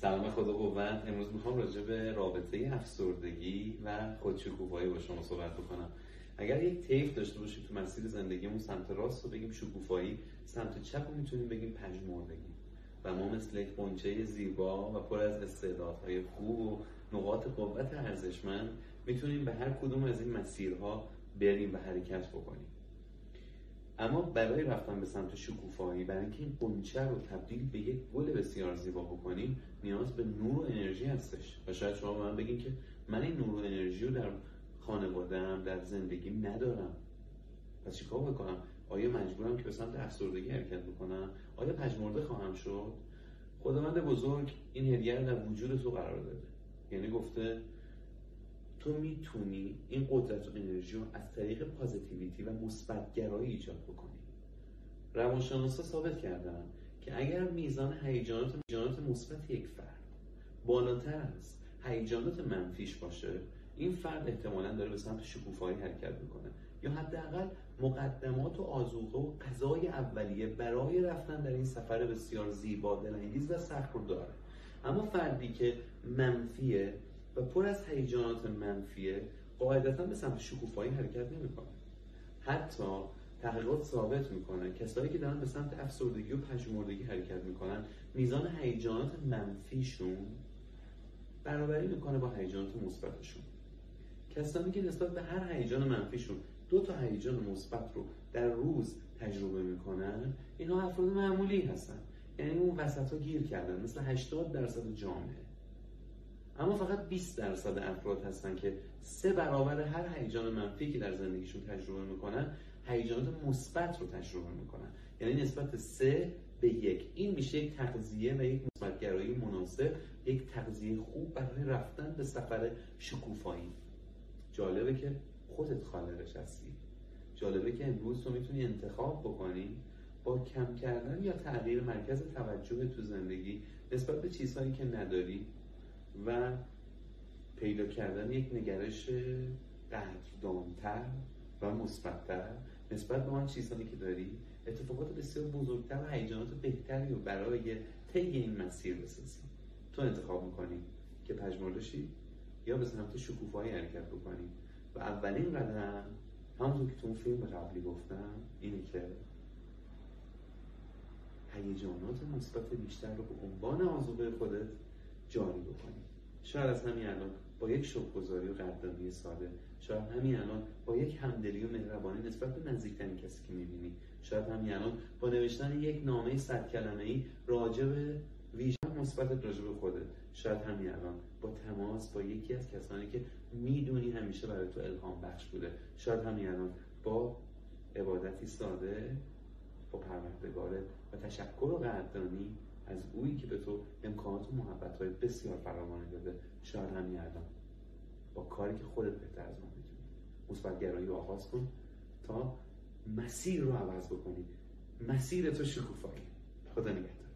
سلام خدا قوت. امروز میخوام راجع به رابطه افسردگی و خودشکوفایی با شما صحبت بکنم. اگر یک طیف داشته باشیم تو مسیر زندگیمون، سمت راست رو بگیم شکوفایی، سمت چپ رو میتونیم بگیم پژمردگی. و ما مثل یک غنچه زیبا و پر از استعدادهای خوب و نقاط قوت ارزشمند میتونیم به هر کدوم از این مسیرها بریم و حرکت بکنیم. اما برای رفتن به سمت شکوفایی، برای اینکه این غنچه رو تبدیل به یک گل بسیار زیبا بکنیم، نیاز به نور و انرژی هستش. و شاید شما به من بگین که من این نور و انرژی رو در خانواده‌ام، در زندگیم ندارم. پس چیکار بکنم؟ آیا مجبورم که به سمت افسردگی حرکت بکنم؟ آیا پژمرده خواهم شد؟ خداوند بزرگ این هدیه رو در وجود تو قرار داده. یعنی گفته تو میتونی این قدرت و انرژی رو از طریق پوزیتیویتی و مثبت‌گرایی ایجاد بکنی. روانشناسا ثابت کردن که اگر میزان هیجانات مثبت یک فرد بالاتر از هیجانات منفیش باشه، این فرد احتمالاً داره به سمت شکوفایی حرکت میکنه، یا حداقل مقدمات و آذوقه و غذای اولیه برای رفتن در این سفر بسیار زیبا، دلانگیز و سخت رو داره. اما فردی که منفیه و پر از هیجانات منفیه، قاعدتاً به سمت شکوفایی حرکت نمیکنه. حتی تحقیقات ثابت میکنه کسایی که دارن به سمت افسردگی و پژمردگی حرکت میکنن، میزان هیجانات منفیشون برابری میکنه با هیجانات مثبتشون. کسانی که نسبت به هر هیجان منفیشون 2 تا هیجان مثبت رو در روز تجربه میکنن، اینا افراد معمولی هستن. یعنی اون وسطا گیر کردن، مثل 80% جامعه. اما فقط 20% افراد هستن که 3 برابر هر هیجان منفی که در زندگیشون تجربه میکنن، هیجانات مثبت رو تجربه میکنن. یعنی نسبت 3 به 1. این میشه یک تغذیه و یک مثبت‌گرایی مناسب، یک تغذیه خوب برای رفتن به سفر شکوفایی. جالبه که خودت خالقش هستی. جالبه که امروز تو میتونی انتخاب بکنی با کم کردن یا تغییر مرکز توجه تو زندگی نسبت به چیزهایی که نداری و پیدا کردن یک نگرش قدردان‌تر و مثبت‌تر نسبت به آن چیزهایی که داری، اتفاقات بسیار بزرگتر و هیجانات بهتری رو برای طی این مسیر بسازی. تو انتخاب میکنی که پژمرده شی یا به سمت شکوفایی حرکت بکنی. و اولین قدم، همونطور که تو اون فیلم قبلی گفتم، اینه که هیجانات مثبت بیشتر رو به عنوان آذوقه خودت جاری بکنی. شاید از همین الان با یک شکرگزاری و قدردانی ساده، شاید همین الان با یک همدلی و مهربانی نسبت به نزدیکترین کسی که می‌بینی، شاید همین الان با نوشتن یک نامه 100 کلمه‌ای راجع به ویژن مثبت راجع به خودت، شاید همین الان با تماس با یکی از کسانی که میدونی همیشه برای تو الهام بخش بوده، شاید همین الان با عبادتی ساده با پروردگارت و تشکر و قدردانی از اویی که به تو امکانات و محبت‌های بسیار فراوانی داده، شاید همین الان با کاری که خودت بهتر از اون می‌دونی مثبت‌گرایی رو آغاز کن تا مسیر رو عوض بکنی. مسیر تو شکوفایی. خدا نگهدار.